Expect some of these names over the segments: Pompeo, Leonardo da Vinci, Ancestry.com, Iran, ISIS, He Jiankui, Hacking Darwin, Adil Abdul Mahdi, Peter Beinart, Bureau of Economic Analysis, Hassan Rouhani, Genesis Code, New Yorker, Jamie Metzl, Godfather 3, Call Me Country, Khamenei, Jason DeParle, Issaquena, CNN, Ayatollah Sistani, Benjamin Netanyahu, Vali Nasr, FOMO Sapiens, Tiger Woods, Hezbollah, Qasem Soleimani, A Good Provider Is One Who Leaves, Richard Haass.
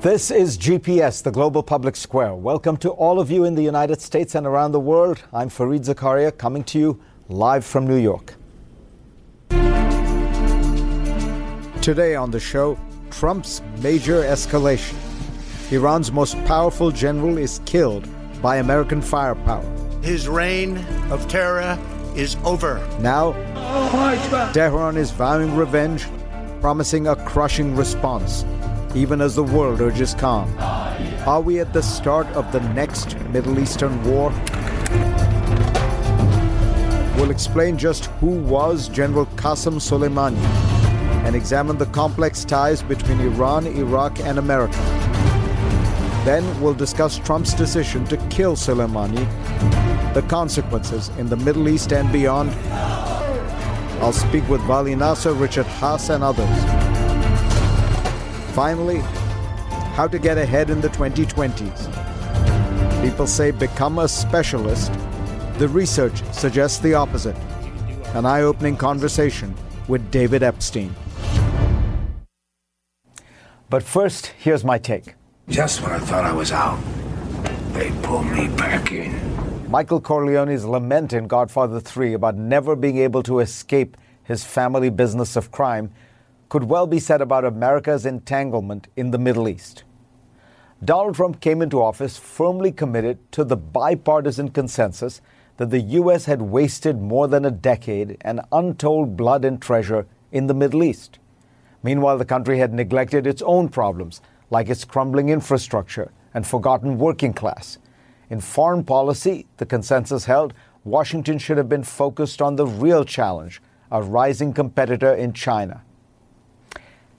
This is GPS, the global public square. Welcome to all of you in the United States and around the world. I'm Fareed Zakaria, coming to you live from New York. Today on the show, Trump's major escalation. Iran's most powerful general is killed by American firepower. His reign of terror is over. Now, Tehran is vowing revenge, promising a crushing response, even as the world urges calm. Are we at the start of the next Middle Eastern war? We'll explain just who was General Qasem Soleimani and examine the complex ties between Iran, Iraq, and America. Then we'll discuss Trump's decision to kill Soleimani, the consequences in the Middle East and beyond. I'll speak with Vali Nasr, Richard Haass, and others. Finally, how to get ahead in the 2020s. People say become a specialist. The research suggests the opposite. An eye-opening conversation with David Epstein. But first, here's my take. Just when I thought I was out, they pulled me back in. Michael Corleone's lament in Godfather 3 about never being able to escape his family business of crime could well be said about America's entanglement in the Middle East. Donald Trump came into office firmly committed to the bipartisan consensus that the U.S. had wasted more than a decade and untold blood and treasure in the Middle East. Meanwhile, the country had neglected its own problems, like its crumbling infrastructure and forgotten working class. In foreign policy, the consensus held, Washington should have been focused on the real challenge, a rising competitor in China.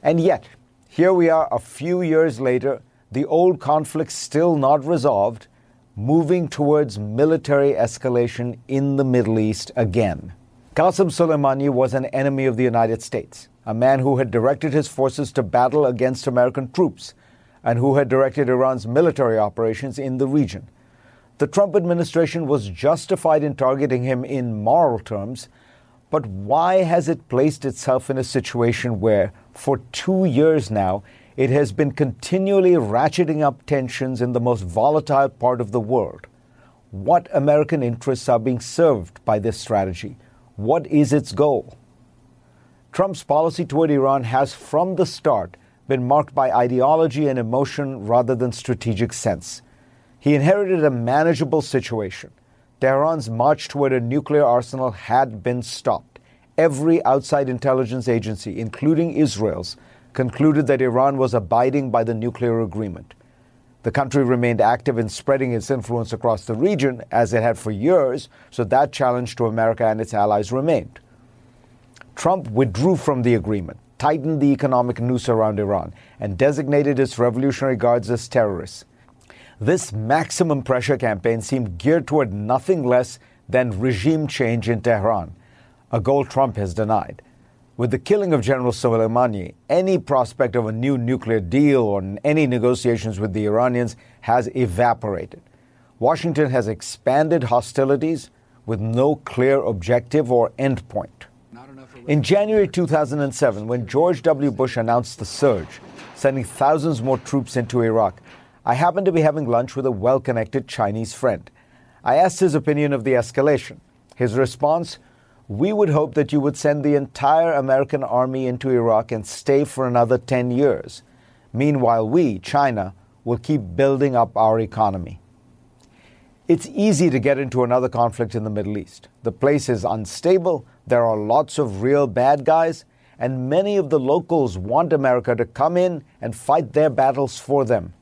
And yet, here we are a few years later, the old conflict still not resolved, moving towards military escalation in the Middle East again. Qasem Soleimani was an enemy of the United States, a man who had directed his forces to battle against American troops and who had directed Iran's military operations in the region. The Trump administration was justified in targeting him in moral terms, but why has it placed itself in a situation where, for 2 years now, it has been continually ratcheting up tensions in the most volatile part of the world? What American interests are being served by this strategy? What is its goal? Trump's policy toward Iran has, from the start, been marked by ideology and emotion rather than strategic sense. He inherited a manageable situation. Tehran's march toward a nuclear arsenal had been stopped. Every outside intelligence agency, including Israel's, concluded that Iran was abiding by the nuclear agreement. The country remained active in spreading its influence across the region, as it had for years, so that challenge to America and its allies remained. Trump withdrew from the agreement, tightened the economic noose around Iran, and designated its Revolutionary Guards as terrorists. This maximum pressure campaign seemed geared toward nothing less than regime change in Tehran, a goal Trump has denied. With the killing of General Soleimani, any prospect of a new nuclear deal or any negotiations with the Iranians has evaporated. Washington has expanded hostilities with no clear objective or endpoint. In January 2007, when George W. Bush announced the surge, sending thousands more troops into Iraq, I happened to be having lunch with a well-connected Chinese friend. I asked his opinion of the escalation. His response we would hope that you would send the entire American army into Iraq and stay for another 10 years. Meanwhile, we, China, will keep building up our economy. It's easy to get into another conflict in the Middle East. The place is unstable, there are lots of real bad guys, and many of the locals want America to come in and fight their battles for them.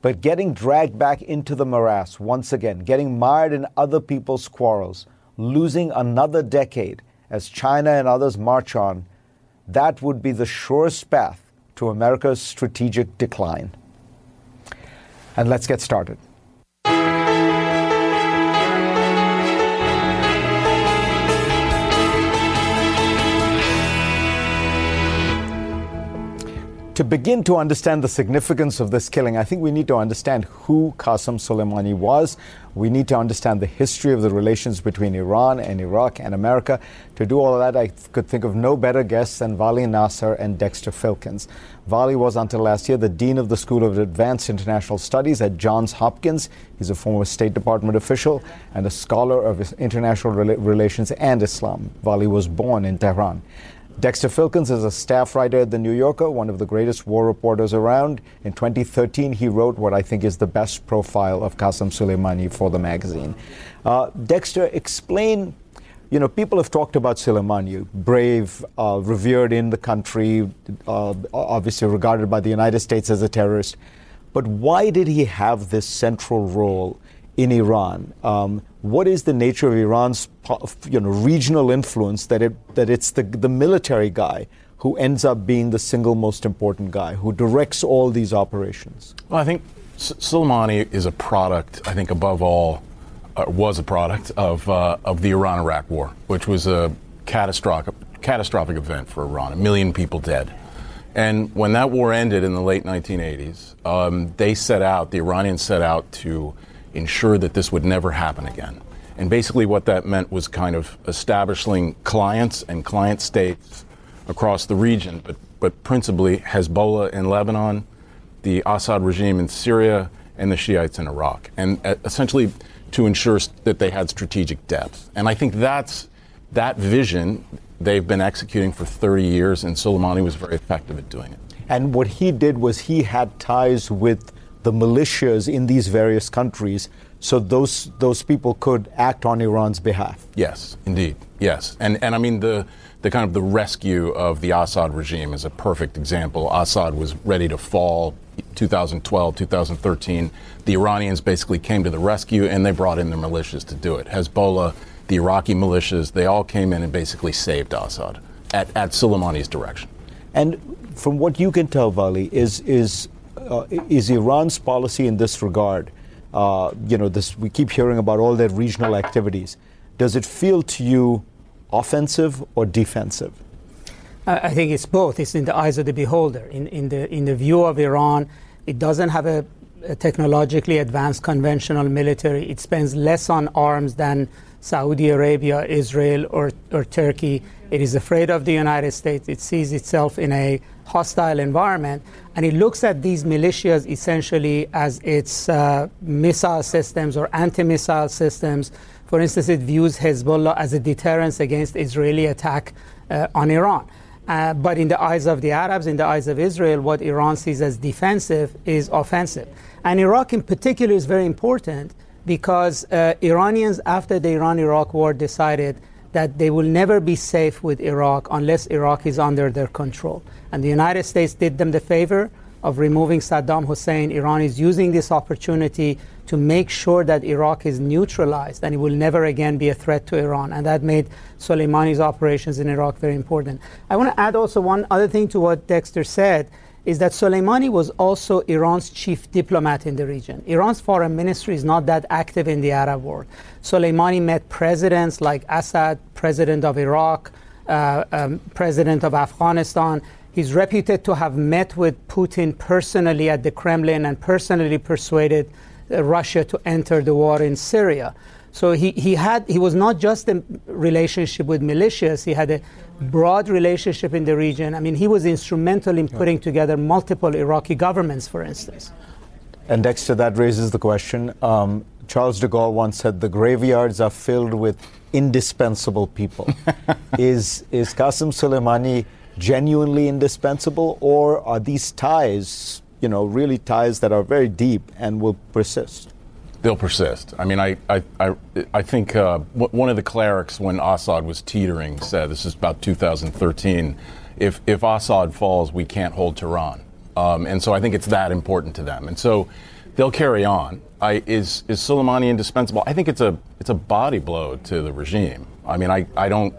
But getting dragged back into the morass once again, getting mired in other people's quarrels, losing another decade as China and others march on, that would be the surest path to America's strategic decline. And let's get started. To begin to understand the significance of this killing, I think we need to understand who Qasem Soleimani was. We need to understand the history of the relations between Iran and Iraq and America. To do all of that, I could think of no better guests than Vali Nasr and Dexter Filkins. Vali was, until last year, the Dean of the School of Advanced International Studies at Johns Hopkins. He's a former State Department official and a scholar of international relations and Islam. Vali was born in Tehran. Dexter Filkins is a staff writer at The New Yorker, one of the greatest war reporters around. In 2013, he wrote what I think is the best profile of Qasem Soleimani for the magazine. Dexter, explain, people have talked about Soleimani, brave, revered in the country, obviously regarded by the United States as a terrorist. But why did he have this central role in Iran? What is the nature of Iran's regional influence that it's the military guy who ends up being the single most important guy who directs all these operations? Well, I think Soleimani is a product, I think above all, was a product of the Iran-Iraq war, which was a catastrophic event for Iran, 1 million people dead. And when that war ended in the late 1980s, the Iranians set out to ensure that this would never happen again. And basically what that meant was kind of establishing clients and client states across the region, but principally Hezbollah in Lebanon, the Assad regime in Syria, and the Shiites in Iraq, and essentially to ensure that they had strategic depth. And I think that's that vision they've been executing for 30 years, and Soleimani was very effective at doing it. And what he did was he had ties with the militias in these various countries, so those people could act on Iran's behalf. Yes, indeed, yes. And I mean, the kind of the rescue of the Assad regime is a perfect example. Assad was ready to fall 2012, 2013. The Iranians basically came to the rescue, and they brought in their militias to do it. Hezbollah, the Iraqi militias, they all came in and basically saved Assad at Soleimani's direction. And from what you can tell, Vali, is Iran's policy in this regard, we keep hearing about all their regional activities. Does it feel to you offensive or defensive? I think it's both. It's in the eyes of the beholder. In the view of Iran, it doesn't have a technologically advanced conventional military. It spends less on arms than Saudi Arabia, Israel, or Turkey. It is afraid of the United States. It sees itself in a hostile environment, and it looks at these militias essentially as its missile systems or anti-missile systems. For instance, it views Hezbollah as a deterrence against Israeli attack on Iran. But in the eyes of the Arabs, in the eyes of Israel, what Iran sees as defensive is offensive. And Iraq in particular is very important because Iranians, after the Iran-Iraq war, decided that they will never be safe with Iraq unless Iraq is under their control. And the United States did them the favor of removing Saddam Hussein. Iran is using this opportunity to make sure that Iraq is neutralized and it will never again be a threat to Iran. And that made Soleimani's operations in Iraq very important. I want to add also one other thing to what Dexter said, is that Soleimani was also Iran's chief diplomat in the region. Iran's foreign ministry is not that active in the Arab world. Soleimani met presidents like Assad, president of Iraq, president of Afghanistan. He's reputed to have met with Putin personally at the Kremlin and personally persuaded Russia to enter the war in Syria. So he was not just a relationship with militias, he had a broad relationship in the region. I mean, he was instrumental in putting together multiple Iraqi governments, for instance. And Dexter, that raises the question. Charles de Gaulle once said, the graveyards are filled with indispensable people. Is Qasem Soleimani genuinely indispensable, or are these ties, you know, really ties that are very deep and will persist? They'll persist. I mean, I think one of the clerics when Assad was teetering said, this is about 2013, if Assad falls, we can't hold Tehran. And so I think it's that important to them. And so they'll carry on. Is Soleimani indispensable? I think it's a body blow to the regime. I mean, I don't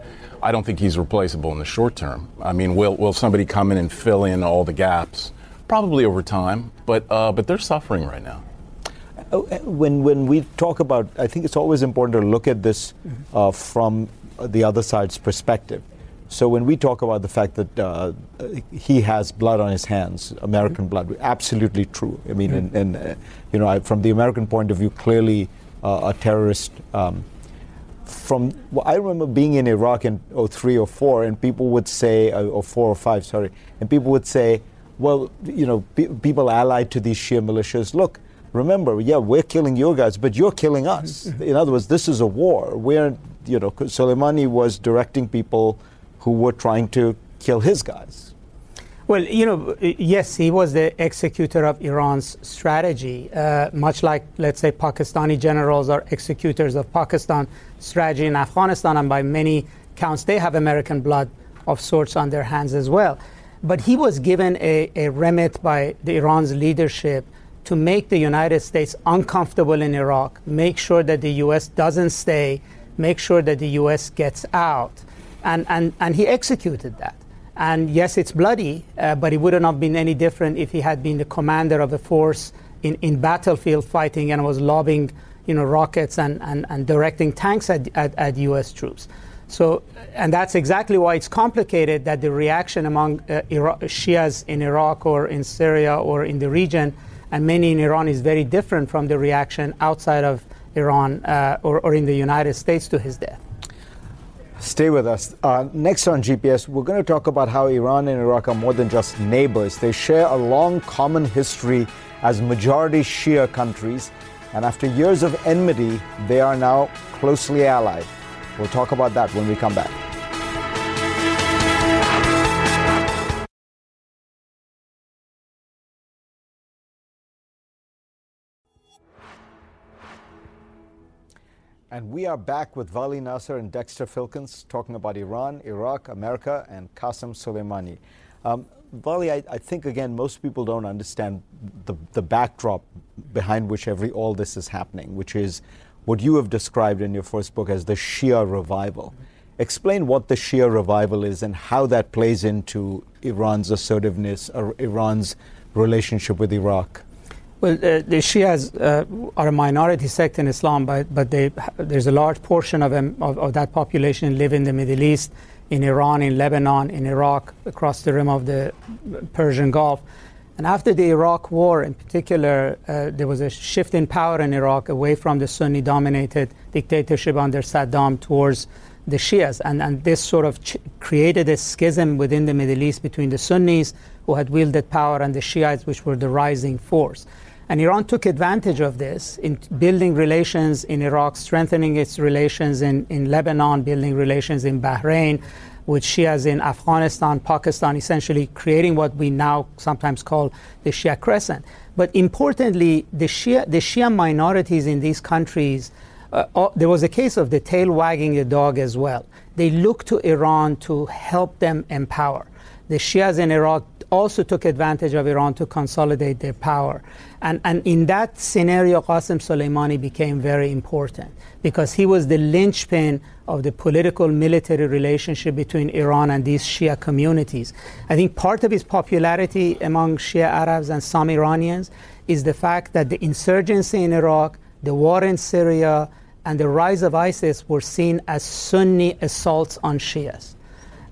think he's replaceable in the short term. I mean, will somebody come in and fill in all the gaps? Probably over time, but they're suffering right now. When we talk about, I think it's always important to look at this from the other side's perspective. So when we talk about the fact that he has blood on his hands, American blood, absolutely true. I mean, and from the American point of view, clearly a terrorist. I remember being in Iraq in 03 or 04, and people would say, or 04 or 05, sorry, and people would say, well, you know, people allied to these Shia militias, look, remember, yeah, we're killing your guys, but you're killing us. In other words, this is a war. Soleimani was directing people who were trying to kill his guys. Well, you know, yes, he was the executor of Iran's strategy, much like, let's say, Pakistani generals are executors of Pakistan's strategy in Afghanistan, and by many counts, they have American blood of sorts on their hands as well. But he was given a remit by Iran's leadership to make the United States uncomfortable in Iraq, make sure that the U.S. doesn't stay, make sure that the U.S. gets out. And he executed that. And yes, it's bloody, but it wouldn't have been any different if he had been the commander of a force in battlefield fighting and was lobbing, you know, rockets and directing tanks at U.S. troops. So, and that's exactly why it's complicated that the reaction among Shias in Iraq or in Syria or in the region, and many in Iran, is very different from the reaction outside of Iran or in the United States to his death. Stay with us. Next on GPS, we're going to talk about how Iran and Iraq are more than just neighbors. They share a long common history as majority Shia countries, and after years of enmity, they are now closely allied. We'll talk about that when we come back. And we are back with Vali Nasr and Dexter Filkins talking about Iran, Iraq, America, and Qasem Soleimani. Vali, I think, again, most people don't understand the backdrop behind which all this is happening, which is what you have described in your first book as the Shia revival. Explain what the Shia revival is and how that plays into Iran's assertiveness or Iran's relationship with Iraq. Well, the Shias are a minority sect in Islam, but there's a large portion of that population live in the Middle East, in Iran, in Lebanon, in Iraq, across the rim of the Persian Gulf. And after the Iraq War, in particular, there was a shift in power in Iraq away from the Sunni-dominated dictatorship under Saddam towards the Shias. And this sort of created a schism within the Middle East between the Sunnis, who had wielded power, and the Shiites, which were the rising force. And Iran took advantage of this in building relations in Iraq, strengthening its relations in Lebanon, building relations in Bahrain, with Shias in Afghanistan, Pakistan, essentially creating what we now sometimes call the Shia Crescent. But importantly, the Shia minorities in these countries, there was a case of the tail wagging the dog as well. They looked to Iran to help them empower. The Shias in Iraq also took advantage of Iran to consolidate their power. And in that scenario, Qasem Soleimani became very important because he was the linchpin of the political military relationship between Iran and these Shia communities. I think part of his popularity among Shia Arabs and some Iranians is the fact that the insurgency in Iraq, the war in Syria, and the rise of ISIS were seen as Sunni assaults on Shias.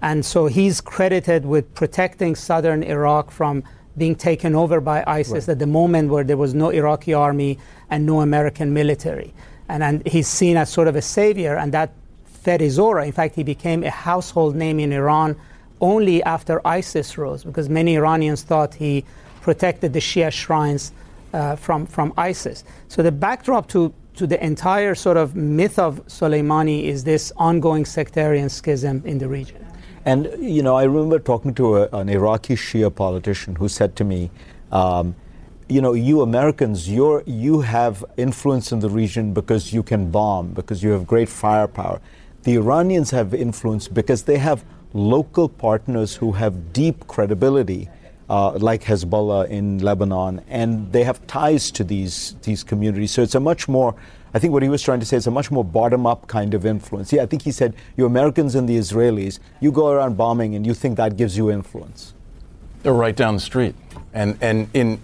And so he's credited with protecting southern Iraq from being taken over by ISIS at the moment where there was no Iraqi army and no American military. And he's seen as sort of a savior, and that fed his aura. In fact, he became a household name in Iran only after ISIS rose, because many Iranians thought he protected the Shia shrines from ISIS. So the backdrop to to the entire sort of myth of Soleimani is this ongoing sectarian schism in the region. And, you know, I remember talking to an Iraqi Shia politician who said to me, you know, you Americans, you have influence in the region because you can bomb, because you have great firepower. The Iranians have influence because they have local partners who have deep credibility, like Hezbollah in Lebanon, and they have ties to these communities. So it's a much more, I think what he was trying to say, is a much more bottom-up kind of influence. Yeah, I think he said, you Americans and the Israelis, you go around bombing and you think that gives you influence. They're right down the street. And in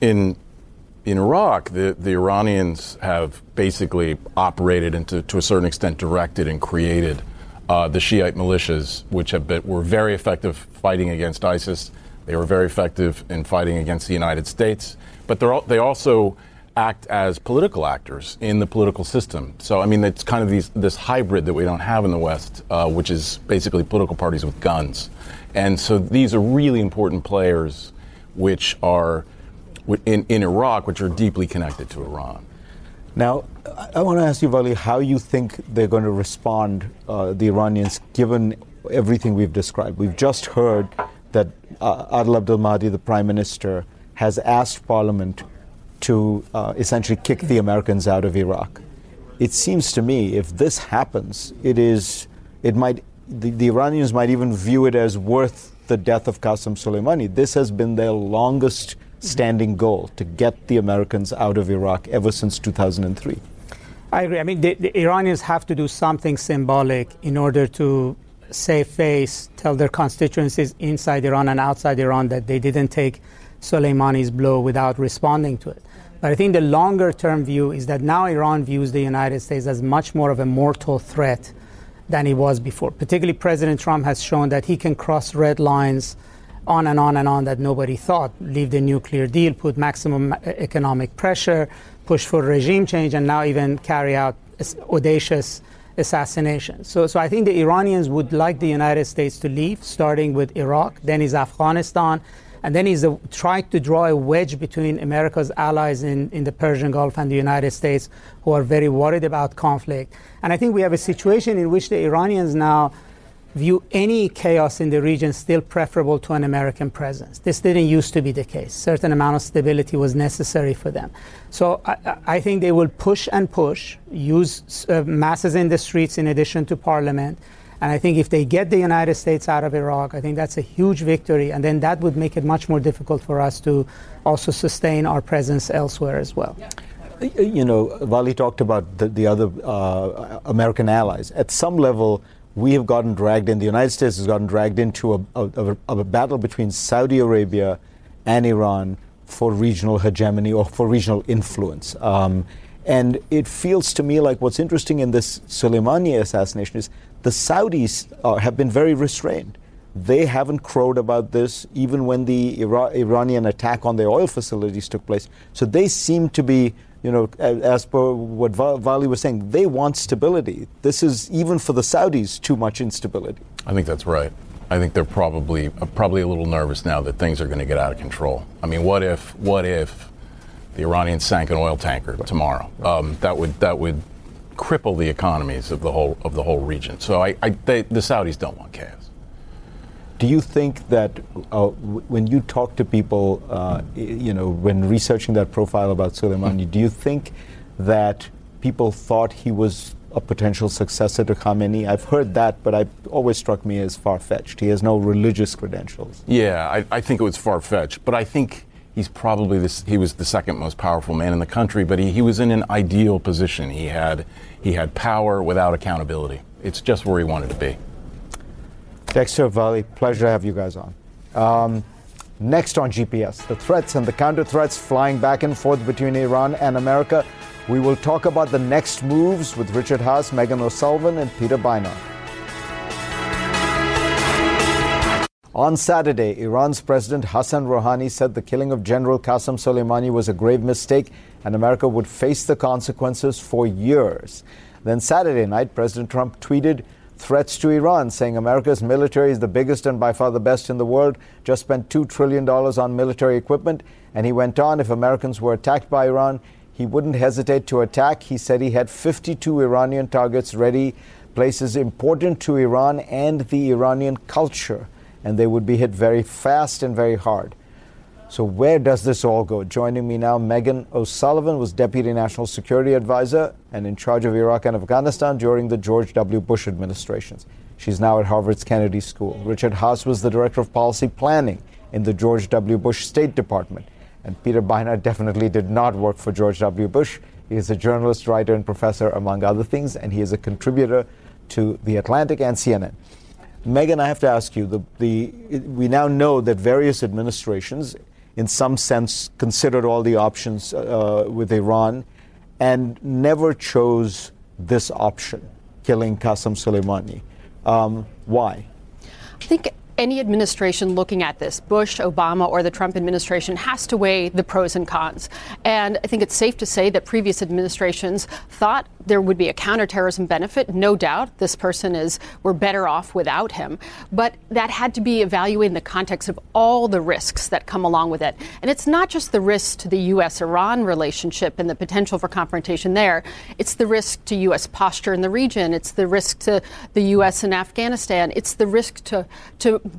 Iraq, the Iranians have basically operated and to a certain extent directed and created the Shiite militias, which were very effective fighting against ISIS. They were very effective in fighting against the United States. But they also act as political actors in the political system. So, I mean, it's kind of this hybrid that we don't have in the West, which is basically political parties with guns. And so these are really important players which are in Iraq, which are deeply connected to Iran. Now, I want to ask you, Vali, how you think they're going to respond, the Iranians, given everything we've described. We've just heard that Adil Abdul Mahdi, the prime minister, has asked parliament to essentially kick the Americans out of Iraq. It seems to me, if this happens, the Iranians might even view it as worth the death of Qasem Soleimani. This has been their longest standing goal, to get the Americans out of Iraq ever since 2003. I agree. I mean, the Iranians have to do something symbolic in order to save face, tell their constituencies inside Iran and outside Iran that they didn't take Soleimani's blow without responding to it. But I think the longer term view is that now Iran views the United States as much more of a mortal threat than he was before. Particularly President Trump has shown that he can cross red lines on and on and on that nobody thought. Leave the nuclear deal, put maximum economic pressure, push for regime change, and now even carry out audacious assassination. So I think the Iranians would like the United States to leave, starting with Iraq, then is Afghanistan, and then he's trying to draw a wedge between America's allies in the Persian Gulf and the United States, who are very worried about conflict. And I think we have a situation in which the Iranians now view any chaos in the region still preferable to an American presence. This didn't used to be the case. Certain amount of stability was necessary for them. So I think they will push and push, use masses in the streets in addition to parliament. And I think if they get the United States out of Iraq, I think that's a huge victory. And then that would make it much more difficult for us to also sustain our presence elsewhere as well. You know, Vali talked about the other American allies. At some level, we have gotten dragged in. The United States has gotten dragged into a battle between Saudi Arabia and Iran for regional hegemony or for regional influence. And it feels to me like what's interesting in this Soleimani assassination is the Saudis have been very restrained. They haven't crowed about this, even when the Iranian attack on their oil facilities took place. So they seem to be, you know, as per what Vali was saying, they want stability. This is, even for the Saudis, too much instability. I think that's right. I think they're probably a little nervous now that things are going to get out of control. I mean, what if the Iranians sank an oil tanker tomorrow? That would cripple the economies of the whole region. So the Saudis don't want chaos. Do you think that when you talk to people, you know, when researching that profile about Soleimani, do you think that people thought he was a potential successor to Khamenei? I've heard that, but it always struck me as far-fetched. He has no religious credentials. Yeah, I think it was far-fetched, but I think he's probably he was the second most powerful man in the country, but he was in an ideal position. He had power without accountability. It's just where he wanted to be. Dexter, Vali, pleasure to have you guys on. Next on GPS, the threats and the counter threats flying back and forth between Iran and America. We will talk about the next moves with Richard Haass, Megan O'Sullivan, and Peter Beinart. On Saturday, Iran's President Hassan Rouhani said the killing of General Qasem Soleimani was a grave mistake and America would face the consequences for years. Then Saturday night, President Trump tweeted threats to Iran, saying America's military is the biggest and by far the best in the world, just spent $2 trillion on military equipment. And he went on, if Americans were attacked by Iran, He wouldn't hesitate to attack. He said he had 52 Iranian targets ready, places important to Iran and the Iranian culture, and they would be hit very fast and very hard. So where does this all go? Joining me now, Megan O'Sullivan was Deputy National Security Advisor and in charge of Iraq and Afghanistan during the George W. Bush administrations. She's now at Harvard's Kennedy School. Richard Haass was the Director of Policy Planning in the George W. Bush State Department. And Peter Beinart definitely did not work for George W. Bush. He is a journalist, writer, and professor, among other things, and he is a contributor to The Atlantic and CNN. Megan, I have to ask you, we now know that various administrations, in some sense, considered all the options with Iran and never chose this option, killing Qasem Soleimani. Why? I think any administration looking at this, Bush, Obama, or the Trump administration, has to weigh the pros and cons. And I think it's safe to say that previous administrations thought there would be a counterterrorism benefit. No doubt this person we're better off without him. But that had to be evaluated in the context of all the risks that come along with it. And it's not just the risk to the U.S.-Iran relationship and the potential for confrontation there. It's the risk to U.S. posture in the region. It's the risk to the U.S. in Afghanistan. It's the risk to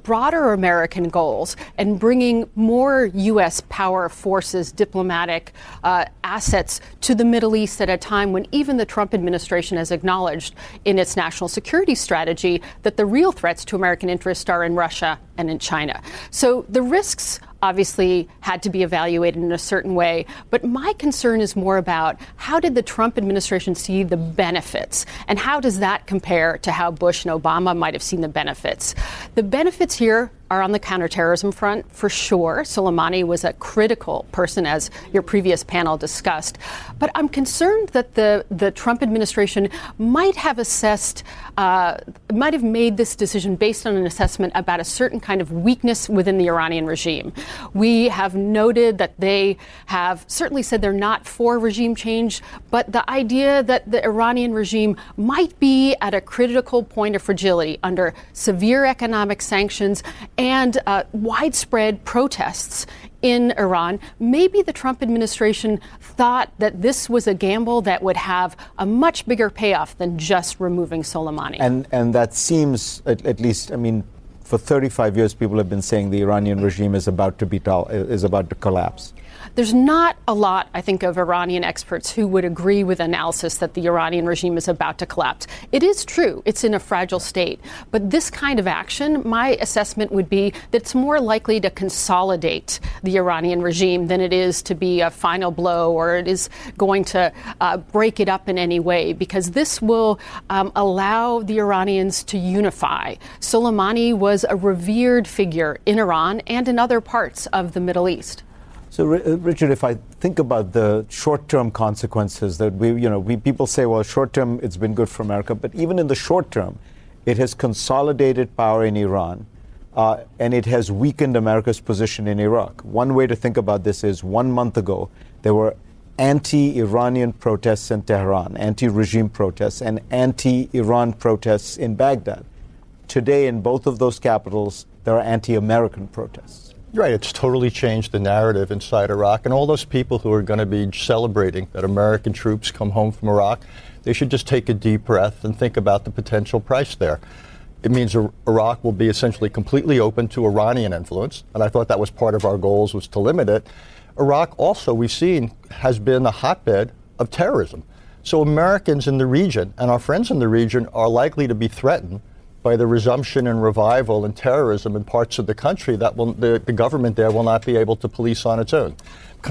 broader American goals and bringing more U.S. power forces, diplomatic assets to the Middle East at a time when even the Trump administration has acknowledged in its national security strategy that the real threats to American interests are in Russia and in China. So the risks obviously had to be evaluated in a certain way. But my concern is more about how did the Trump administration see the benefits? And how does that compare to how Bush and Obama might have seen the benefits? The benefits here are on the counterterrorism front, for sure. Soleimani was a critical person, as your previous panel discussed. But I'm concerned that the Trump administration might have made this decision based on an assessment about a certain kind of weakness within the Iranian regime. We have noted that they have certainly said they're not for regime change, but the idea that the Iranian regime might be at a critical point of fragility under severe economic sanctions and widespread protests in Iran. Maybe the Trump administration thought that this was a gamble that would have a much bigger payoff than just removing Soleimani. And that seems, at least, I mean, for 35 years, people have been saying the Iranian regime is about to collapse. There's not a lot, I think, of Iranian experts who would agree with analysis that the Iranian regime is about to collapse. It is true. It's in a fragile state. But this kind of action, my assessment would be that it's more likely to consolidate the Iranian regime than it is to be a final blow or it is going to break it up in any way, because this will allow the Iranians to unify. Soleimani was a revered figure in Iran and in other parts of the Middle East. So, Richard, if I think about the short-term consequences that people say, well, short-term, it's been good for America. But even in the short term, it has consolidated power in Iran, and it has weakened America's position in Iraq. One way to think about this is 1 month ago, there were anti-Iranian protests in Tehran, anti-regime protests, and anti-Iran protests in Baghdad. Today, in both of those capitals, there are anti-American protests. Right, it's totally changed the narrative inside Iraq. And all those people who are going to be celebrating that American troops come home from Iraq, they should just take a deep breath and think about the potential price there. It means Iraq will be essentially completely open to Iranian influence. And I thought that was part of our goals, was to limit it. Iraq also, we've seen, has been a hotbed of terrorism. So Americans in the region and our friends in the region are likely to be threatened by the resumption and revival and terrorism in parts of the country that the government there will not be able to police on its own.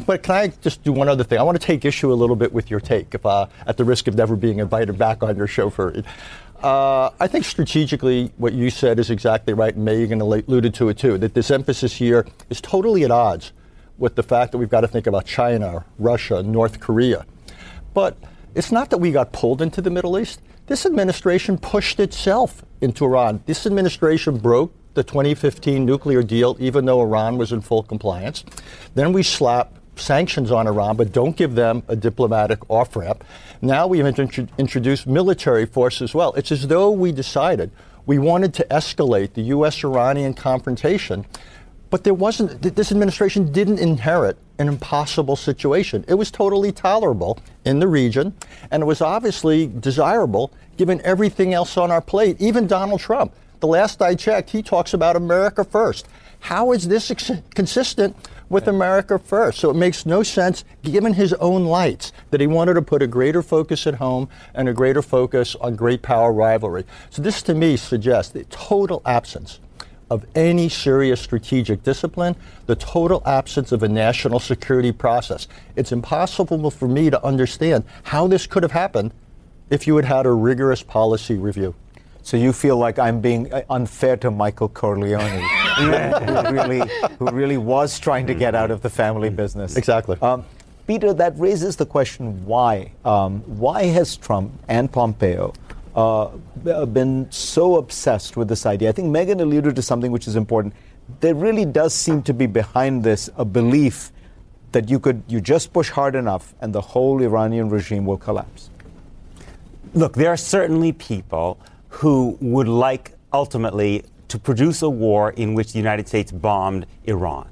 But can I just do one other thing? I want to take issue a little bit with your take, at the risk of never being invited back on your show for it. I think strategically what you said is exactly right, and Megan alluded to it too, that this emphasis here is totally at odds with the fact that we've got to think about China, Russia, North Korea. But it's not that we got pulled into the Middle East. This administration pushed itself into Iran. This administration broke the 2015 nuclear deal, even though Iran was in full compliance. Then we slap sanctions on Iran, but don't give them a diplomatic off-ramp. Now we have introduced military force as well. It's as though we decided we wanted to escalate the U.S.-Iranian confrontation But there wasn't, this administration didn't inherit an impossible situation. It was totally tolerable in the region, and it was obviously desirable given everything else on our plate, even Donald Trump. The last I checked, he talks about America first. How is this consistent with America first? So it makes no sense, given his own lights, that he wanted to put a greater focus at home and a greater focus on great power rivalry. So this, to me, suggests the total absence of any serious strategic discipline, the total absence of a national security process. It's impossible for me to understand how this could have happened if you had had a rigorous policy review. So you feel like I'm being unfair to Michael Corleone, who really was trying to get out of the family business. Exactly. Peter, that raises the question, why? Why has Trump and Pompeo been so obsessed with this idea? I think Megan alluded to something which is important. There really does seem to be behind this a belief that you just push hard enough and the whole Iranian regime will collapse. Look, there are certainly people who would like, ultimately, to produce a war in which the United States bombed Iran,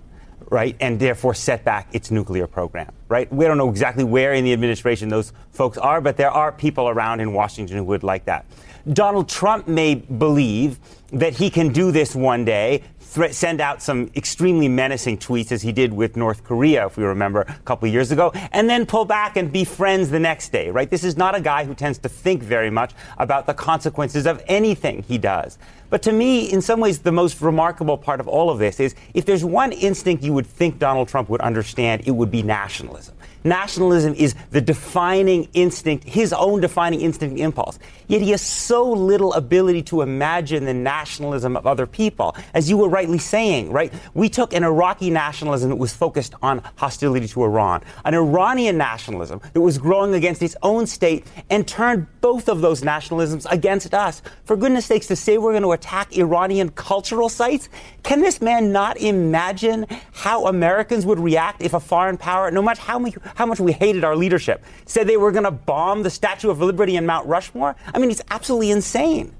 right, and therefore set back its nuclear program, right? We don't know exactly where in the administration those folks are, but there are people around in Washington who would like that. Donald Trump may believe that he can do this one day, send out some extremely menacing tweets, as he did with North Korea, if we remember, a couple of years ago, and then pull back and be friends the next day, right? This is not a guy who tends to think very much about the consequences of anything he does. But to me, in some ways, the most remarkable part of all of this is, if there's one instinct you would think Donald Trump would understand, it would be nationalism. Nationalism is the defining instinct, his own defining instinct impulse. Yet he has so little ability to imagine the nationalism of other people. As you were rightly saying, right, we took an Iraqi nationalism that was focused on hostility to Iran, an Iranian nationalism that was growing against its own state, and turned both of those nationalisms against us. For goodness sakes, to say we're going to attack Iranian cultural sites? Can this man not imagine how Americans would react if a foreign power, no matter how much we hated our leadership, said they were going to bomb the Statue of Liberty in Mount Rushmore? I mean, it's absolutely insane.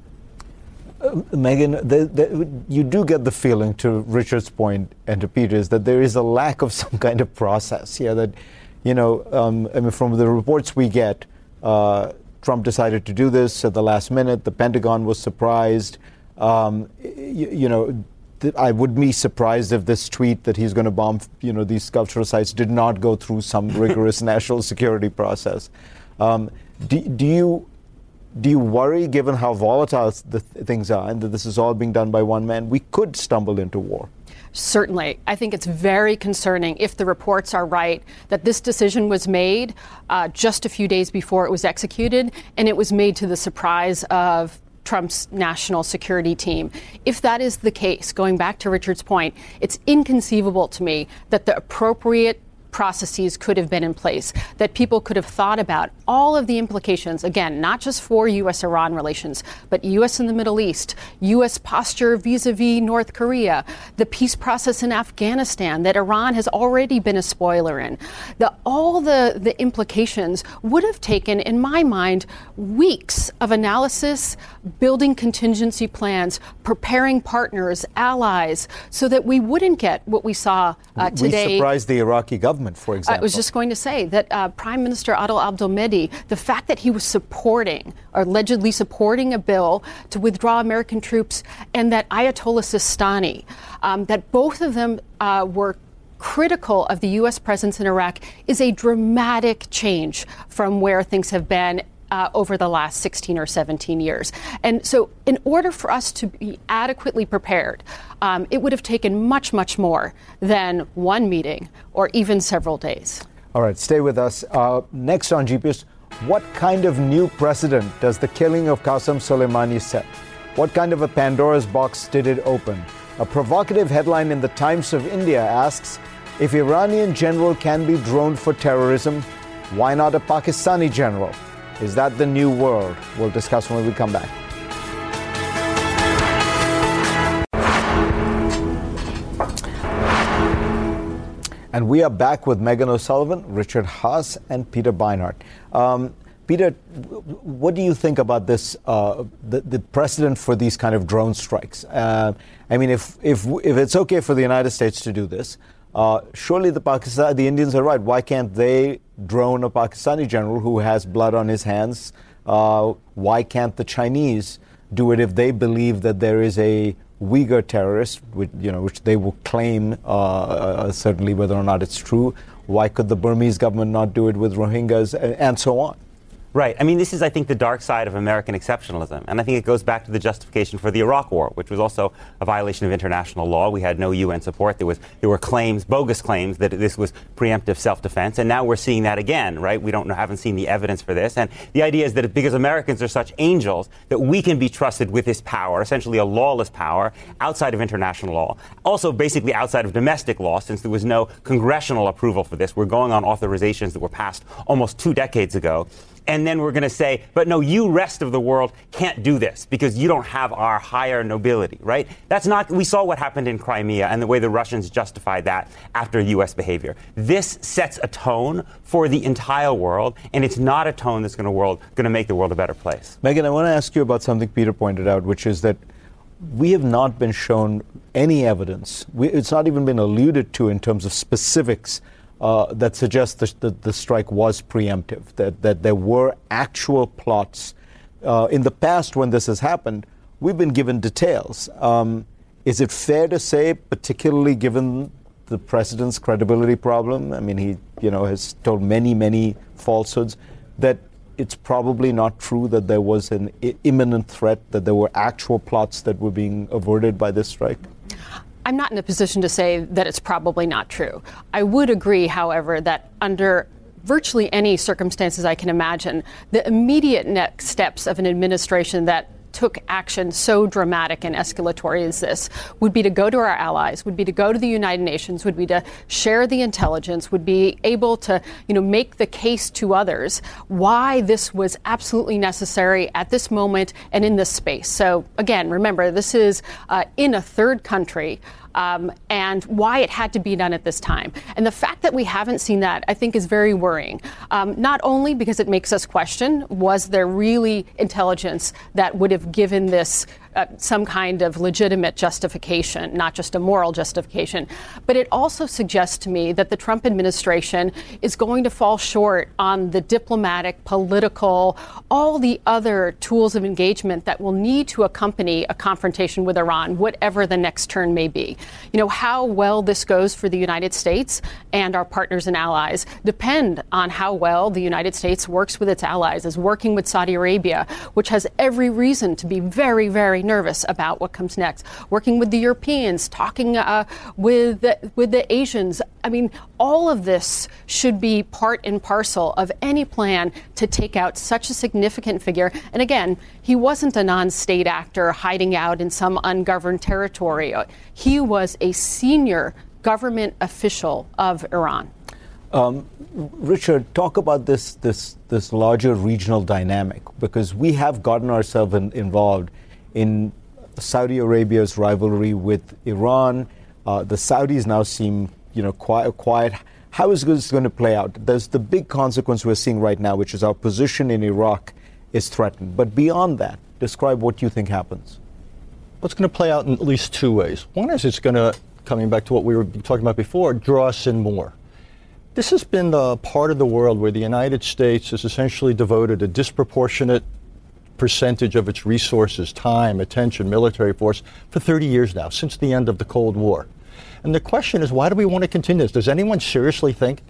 Megan, you do get the feeling, to Richard's point and to Peter's, that there is a lack of some kind of process here. That, you know, I mean, from the reports we get, Trump decided to do this at the last minute. The Pentagon was surprised. I would be surprised if this tweet that he's going to bomb, you know, these cultural sites did not go through some rigorous national security process. Do you worry, given how volatile the things are, and that this is all being done by one man, we could stumble into war? Certainly. I think it's very concerning, if the reports are right, that this decision was made just a few days before it was executed, and it was made to the surprise of Trump's national security team. If that is the case, going back to Richard's point, it's inconceivable to me that the appropriate processes could have been in place, that people could have thought about all of the implications, again, not just for U.S.-Iran relations, but U.S. in the Middle East, U.S. posture vis-a-vis North Korea, the peace process in Afghanistan that Iran has already been a spoiler in. All the implications would have taken, in my mind, weeks of analysis, building contingency plans, preparing partners, allies, so that we wouldn't get what we saw today. We surprised the Iraqi government, for example. I was just going to say that Prime Minister Adil Abdul Mahdi, the fact that he was supporting, or allegedly supporting, a bill to withdraw American troops, and that Ayatollah Sistani, that both of them were critical of the U.S. presence in Iraq, is a dramatic change from where things have been over the last 16 or 17 years. And so in order for us to be adequately prepared, it would have taken much, much more than one meeting or even several days. All right, stay with us. Next on GPS, what kind of new precedent does the killing of Qasem Soleimani set? What kind of a Pandora's box did it open? A provocative headline in the Times of India asks, if Iranian general can be droned for terrorism, why not a Pakistani general? Is that the new world? We'll discuss when we come back. And we are back with Megan O'Sullivan, Richard Haass, and Peter Beinart. Peter, what do you think about this, the precedent for these kind of drone strikes? I mean, if it's okay for the United States to do this, surely the Indians are right. Why can't they drone a Pakistani general who has blood on his hands? Why can't the Chinese do it if they believe that there is a Uyghur terrorist, which they will claim, certainly whether or not it's true? Why could the Burmese government not do it with Rohingyas and so on? Right. I mean, this is, I think, the dark side of American exceptionalism. And I think it goes back to the justification for the Iraq War, which was also a violation of international law. We had no UN support. There were claims, bogus claims, that this was preemptive self-defense. And now we're seeing that again, right? We haven't seen the evidence for this. And the idea is that because Americans are such angels, that we can be trusted with this power, essentially a lawless power, outside of international law. Also, basically outside of domestic law, since there was no congressional approval for this. We're going on authorizations that were passed almost 2 decades ago. And then we're going to say, but no, you rest of the world can't do this because you don't have our higher nobility, right? That's not, we saw what happened in Crimea and the way the Russians justified that after U.S. behavior. This sets a tone for the entire world, and it's not a tone that's going to make the world a better place. Megan, I want to ask you about something Peter pointed out, which is that we have not been shown any evidence. It's not even been alluded to in terms of specifics that suggests that the strike was preemptive, that there were actual plots. In the past, when this has happened, we've been given details. Is it fair to say, particularly given the president's credibility problem, I mean, he has told many, many falsehoods, that it's probably not true that there was an imminent threat, that there were actual plots that were being averted by this strike? I'm not in a position to say that it's probably not true. I would agree, however, that under virtually any circumstances I can imagine, the immediate next steps of an administration that took action so dramatic and escalatory as this would be to go to our allies, would be to go to the United Nations, would be to share the intelligence, would be able to, make the case to others why this was absolutely necessary at this moment and in this space. So again, remember, this is in a third country. And why it had to be done at this time. And the fact that we haven't seen that, I think, is very worrying. Not only because it makes us question, was there really intelligence that would have given this some kind of legitimate justification, not just a moral justification. But it also suggests to me that the Trump administration is going to fall short on the diplomatic, political, all the other tools of engagement that will need to accompany a confrontation with Iran, whatever the next turn may be. How well this goes for the United States and our partners and allies depend on how well the United States works with its allies, is working with Saudi Arabia, which has every reason to be very, very nervous about what comes next. Working with the Europeans, talking with the Asians. I mean, all of this should be part and parcel of any plan to take out such a significant figure. And again, he wasn't a non-state actor hiding out in some ungoverned territory. He was a senior government official of Iran. Richard, talk about this larger regional dynamic, because we have gotten ourselves involved in Saudi Arabia's rivalry with Iran. The Saudis now seem, quiet. How is this going to play out? There's the big consequence we're seeing right now, which is our position in Iraq is threatened. But beyond that, describe what you think happens. Well, it's going to play out in at least 2 ways. One is it's going to, coming back to what we were talking about before, draw us in more. This has been the part of the world where the United States has essentially devoted a disproportionate percentage of its resources, time, attention, military force for 30 years now, since the end of the Cold War. And the question is, why do we want to continue this? Does anyone seriously think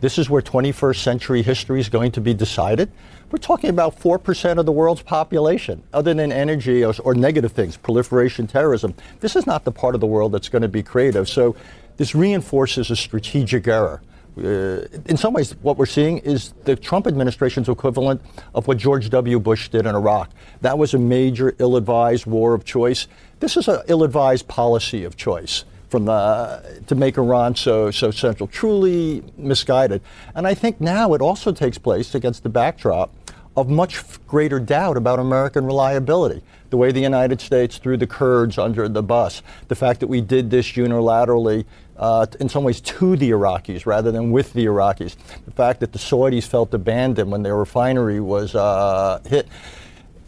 this is where 21st century history is going to be decided? We're talking about 4% of the world's population, other than energy or negative things, proliferation, terrorism. This is not the part of the world that's going to be creative. So this reinforces a strategic error. In some ways, what we're seeing is the Trump administration's equivalent of what George W. Bush did in Iraq. That was a major ill-advised war of choice. This is an ill-advised policy of choice to make Iran so central, truly misguided. And I think now it also takes place against the backdrop of much greater doubt about American reliability. The way the United States threw the Kurds under the bus, the fact that we did this unilaterally, in some ways to the Iraqis rather than with the Iraqis, the fact that the Saudis felt abandoned when their refinery was hit.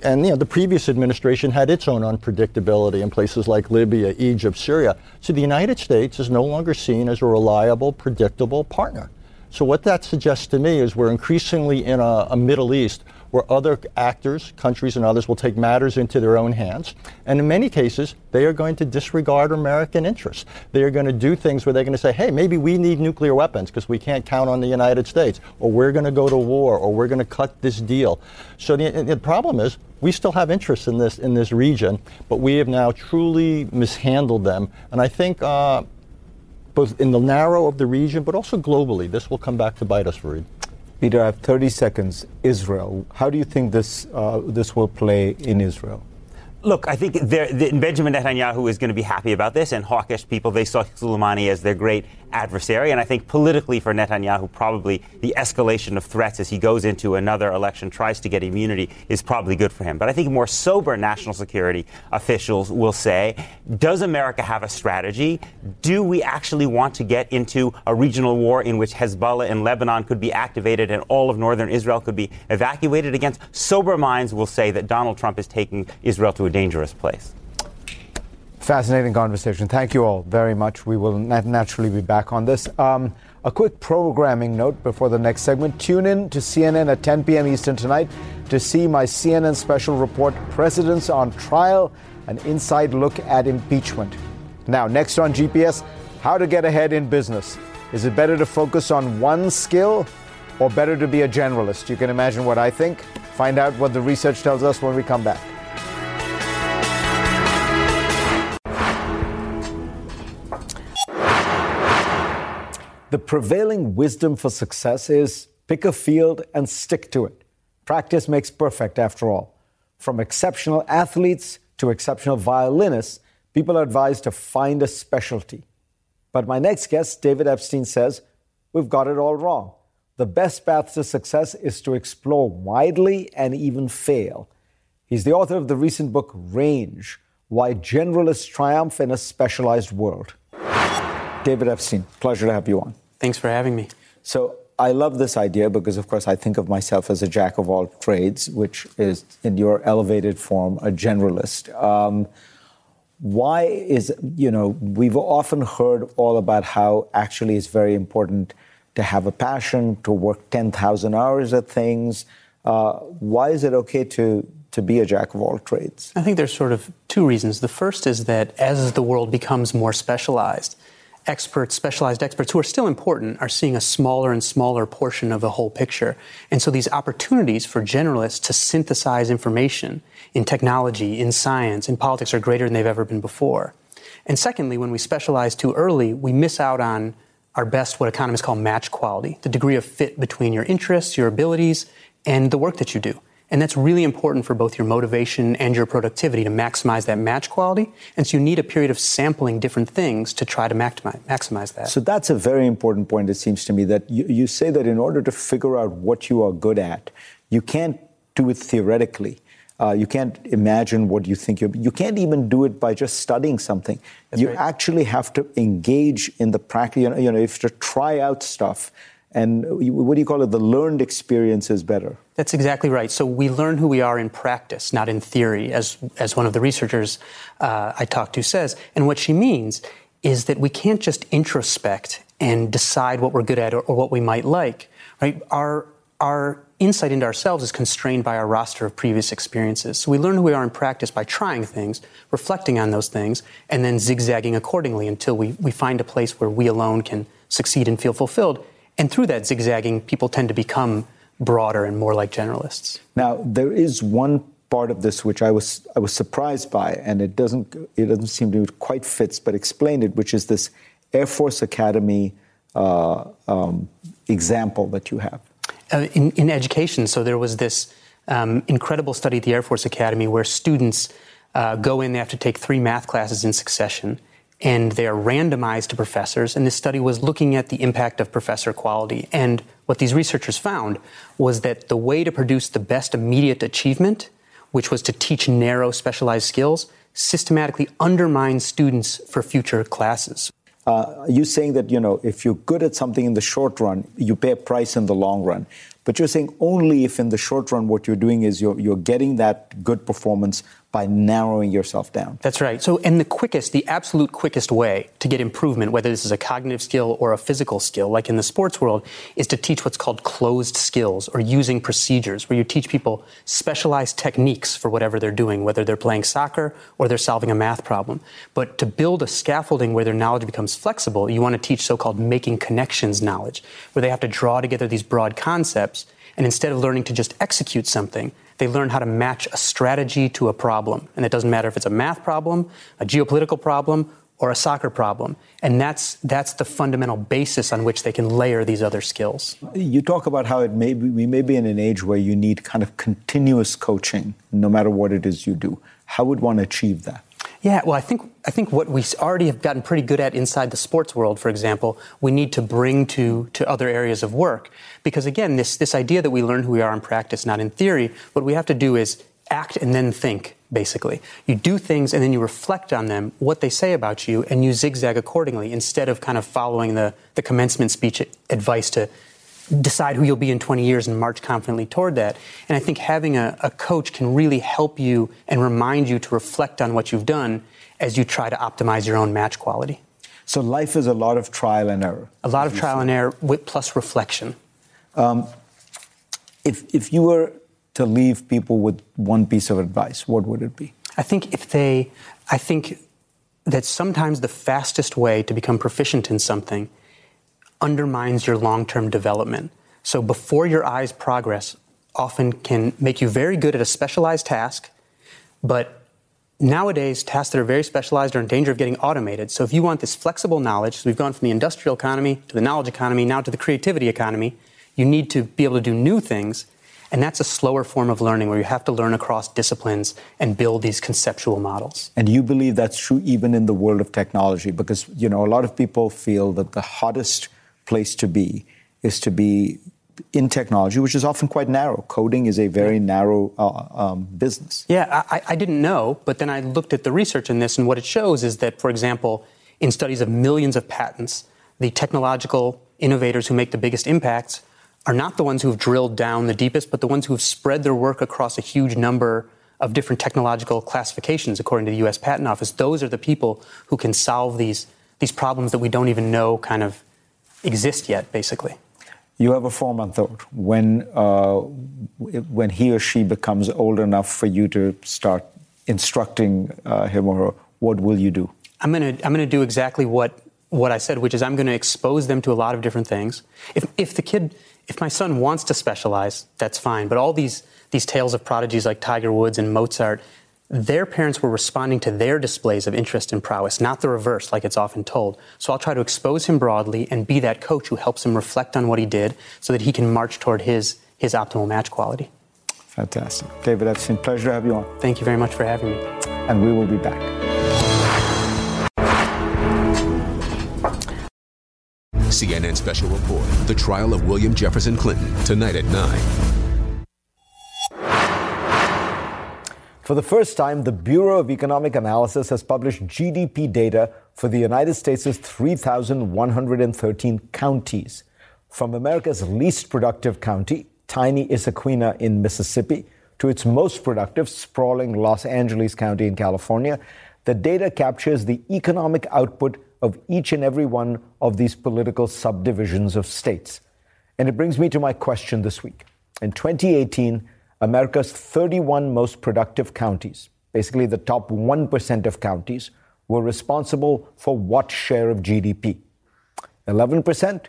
And, you know, the previous administration had its own unpredictability in places like Libya, Egypt, Syria. So the United States is no longer seen as a reliable, predictable partner. So what that suggests to me is we're increasingly in a Middle East where other actors, countries and others will take matters into their own hands. And in many cases, they are going to disregard American interests. They are going to do things where they're going to say, hey, maybe we need nuclear weapons because we can't count on the United States, or we're going to go to war, or we're going to cut this deal. So the problem is we still have interests in this region, but we have now truly mishandled them. And I think both in the narrow of the region, but also globally, this will come back to bite us, Fareed. Peter, I have 30 seconds. Israel. How do you think this will play in Israel? Look, I think Benjamin Netanyahu is going to be happy about this, and hawkish people, they saw Soleimani as their great adversary. And I think politically for Netanyahu, probably the escalation of threats as he goes into another election, tries to get immunity, is probably good for him. But I think more sober national security officials will say, does America have a strategy? Do we actually want to get into a regional war in which Hezbollah in Lebanon could be activated and all of northern Israel could be evacuated against? Sober minds will say that Donald Trump is taking Israel to a dangerous place. Fascinating conversation. Thank you all very much. We will naturally be back on this. A quick programming note before the next segment. Tune in to CNN at 10 p.m. Eastern tonight to see my CNN special report, Presidents on Trial, an inside look at impeachment. Now, next on GPS, how to get ahead in business. Is it better to focus on one skill or better to be a generalist? You can imagine what I think. Find out what the research tells us when we come back. The prevailing wisdom for success is pick a field and stick to it. Practice makes perfect, after all. From exceptional athletes to exceptional violinists, people are advised to find a specialty. But my next guest, David Epstein, says we've got it all wrong. The best path to success is to explore widely and even fail. He's the author of the recent book, Range: Why Generalists Triumph in a Specialized World. David Epstein, pleasure to have you on. Thanks for having me. So I love this idea because, of course, I think of myself as a jack of all trades, which is, in your elevated form, a generalist. Why is, you know, we've often heard all about how actually it's very important to have a passion, to work 10,000 hours at things. Why is it okay to be a jack of all trades? I think there's sort of two reasons. The first is that as the world becomes more specialized, specialized experts who are still important are seeing a smaller and smaller portion of the whole picture. And so these opportunities for generalists to synthesize information in technology, in science, in politics are greater than they've ever been before. And secondly, when we specialize too early, we miss out on our best, what economists call match quality, the degree of fit between your interests, your abilities, and the work that you do. And that's really important for both your motivation and your productivity to maximize that match quality. And so you need a period of sampling different things to try to maximize that. So that's a very important point, it seems to me, that you say that in order to figure out what you are good at, you can't do it theoretically. You can't imagine what you think you can't even do it by just studying something. That's right. Actually have to engage in the practice. You know, you have to try out stuff. And what do you call it? The learned experience is better. That's exactly right. So we learn who we are in practice, not in theory, as one of the researchers I talked to says. And what she means is that we can't just introspect and decide what we're good at or what we might like. Right? Our insight into ourselves is constrained by our roster of previous experiences. So we learn who we are in practice by trying things, reflecting on those things, and then zigzagging accordingly until we find a place where we alone can succeed and feel fulfilled. And through that zigzagging, people tend to become broader and more like generalists. Now, there is one part of this which I was surprised by, and it doesn't seem to quite fits, but explain it, which is this Air Force Academy example that you have in education. So there was this incredible study at the Air Force Academy where students go in; they have to take three math classes in succession. and they are randomized to professors. And this study was looking at the impact of professor quality. And what these researchers found was that the way to produce the best immediate achievement, which was to teach narrow, specialized skills, systematically undermines students for future classes. You're saying that, you know, if you're good at something in the short run, you pay a price in the long run. But you're saying only if in the short run what you're doing is you're getting that good performance by narrowing yourself down. That's right. So, and the absolute quickest way to get improvement, whether this is a cognitive skill or a physical skill, like in the sports world, is to teach what's called closed skills or using procedures, where you teach people specialized techniques for whatever they're doing, whether they're playing soccer or they're solving a math problem. But to build a scaffolding where their knowledge becomes flexible, you want to teach so-called making connections knowledge, where they have to draw together these broad concepts, and instead of learning to just execute something, they learn how to match a strategy to a problem. And it doesn't matter if it's a math problem, a geopolitical problem, or a soccer problem. And that's the fundamental basis on which they can layer these other skills. You talk about how we may be in an age where you need kind of continuous coaching, no matter what it is you do. How would one achieve that? Yeah, well, I think what we already have gotten pretty good at inside the sports world, for example, we need to bring to other areas of work. Because, again, this idea that we learn who we are in practice, not in theory, what we have to do is act and then think, basically. You do things and then you reflect on them, what they say about you, and you zigzag accordingly instead of kind of following the commencement speech advice to decide who you'll be in 20 years and march confidently toward that. And I think having a coach can really help you and remind you to reflect on what you've done as you try to optimize your own match quality. So life is a lot of trial and error. A lot of trial and error plus reflection. If you were to leave people with one piece of advice, what would it be? I think that sometimes the fastest way to become proficient in something undermines your long-term development. So before your eyes, progress often can make you very good at a specialized task, but nowadays, tasks that are very specialized are in danger of getting automated. So if you want this flexible knowledge, so we've gone from the industrial economy to the knowledge economy, now to the creativity economy, you need to be able to do new things, and that's a slower form of learning where you have to learn across disciplines and build these conceptual models. And you believe that's true even in the world of technology, because, you know, a lot of people feel that the hottest place to be is to be in technology, which is often quite narrow. Coding is a very narrow business. Yeah, I didn't know, but then I looked at the research in this, and what it shows is that, for example, in studies of millions of patents, the technological innovators who make the biggest impacts are not the ones who have drilled down the deepest, but the ones who have spread their work across a huge number of different technological classifications, according to the U.S. Patent Office. Those are the people who can solve these problems that we don't even know kind of exist yet, basically. You have a 4-month-old. When he or she becomes old enough for you to start instructing him or her, what will you do? I'm gonna do exactly what I said, which is I'm gonna expose them to a lot of different things. If my son wants to specialize, that's fine. But all these tales of prodigies like Tiger Woods and Mozart, their parents were responding to their displays of interest and prowess, not the reverse, like it's often told. So I'll try to expose him broadly and be that coach who helps him reflect on what he did so that he can march toward his optimal match quality. Fantastic. David Epstein, pleasure to have you on. Thank you very much for having me. And we will be back. CNN Special Report, The Trial of William Jefferson Clinton, tonight at 9. For the first time, the Bureau of Economic Analysis has published GDP data for the United States' 3,113 counties. From America's least productive county, tiny Issaquena in Mississippi, to its most productive, sprawling Los Angeles County in California, the data captures the economic output of each and every one of these political subdivisions of states. And it brings me to my question this week. In 2018, America's 31 most productive counties, basically the top 1% of counties, were responsible for what share of GDP? 11%,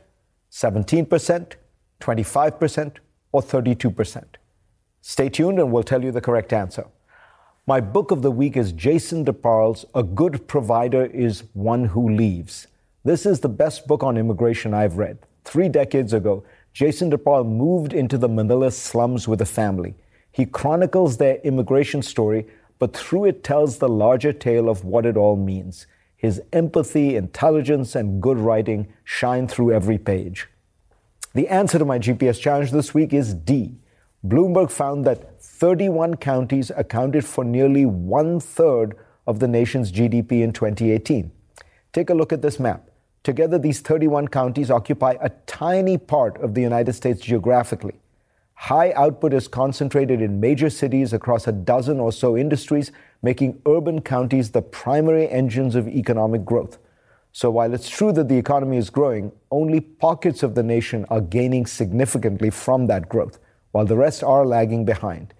17%, 25%, or 32%? Stay tuned and we'll tell you the correct answer. My book of the week is Jason DeParle's A Good Provider Is One Who Leaves. This is the best book on immigration I've read. 3 decades ago, Jason DeParle moved into the Manila slums with a family. He chronicles their immigration story, but through it tells the larger tale of what it all means. His empathy, intelligence, and good writing shine through every page. The answer to my GPS challenge this week is D. Bloomberg found that 31 counties accounted for nearly one-third of the nation's GDP in 2018. Take a look at this map. Together, these 31 counties occupy a tiny part of the United States geographically. High output is concentrated in major cities across a dozen or so industries, making urban counties the primary engines of economic growth. So while it's true that the economy is growing, only pockets of the nation are gaining significantly from that growth, while the rest are lagging behind.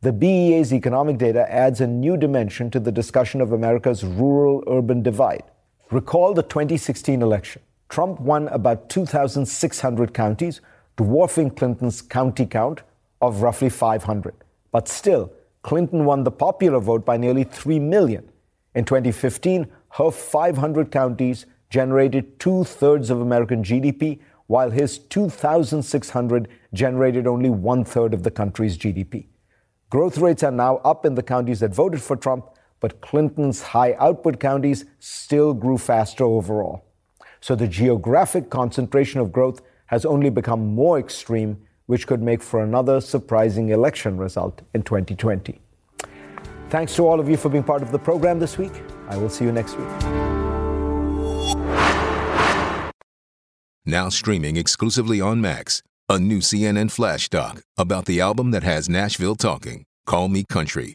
The BEA's economic data adds a new dimension to the discussion of America's rural-urban divide. Recall the 2016 election. Trump won about 2,600 counties, dwarfing Clinton's county count of roughly 500. But still, Clinton won the popular vote by nearly 3 million. In 2015, her 500 counties generated two-thirds of American GDP, while his 2,600 generated only one-third of the country's GDP. Growth rates are now up in the counties that voted for Trump, but Clinton's high-output counties still grew faster overall. So the geographic concentration of growth has only become more extreme, which could make for another surprising election result in 2020. Thanks to all of you for being part of the program this week. I will see you next week. Now streaming exclusively on Max, a new CNN flash doc about the album that has Nashville talking, Call Me Country,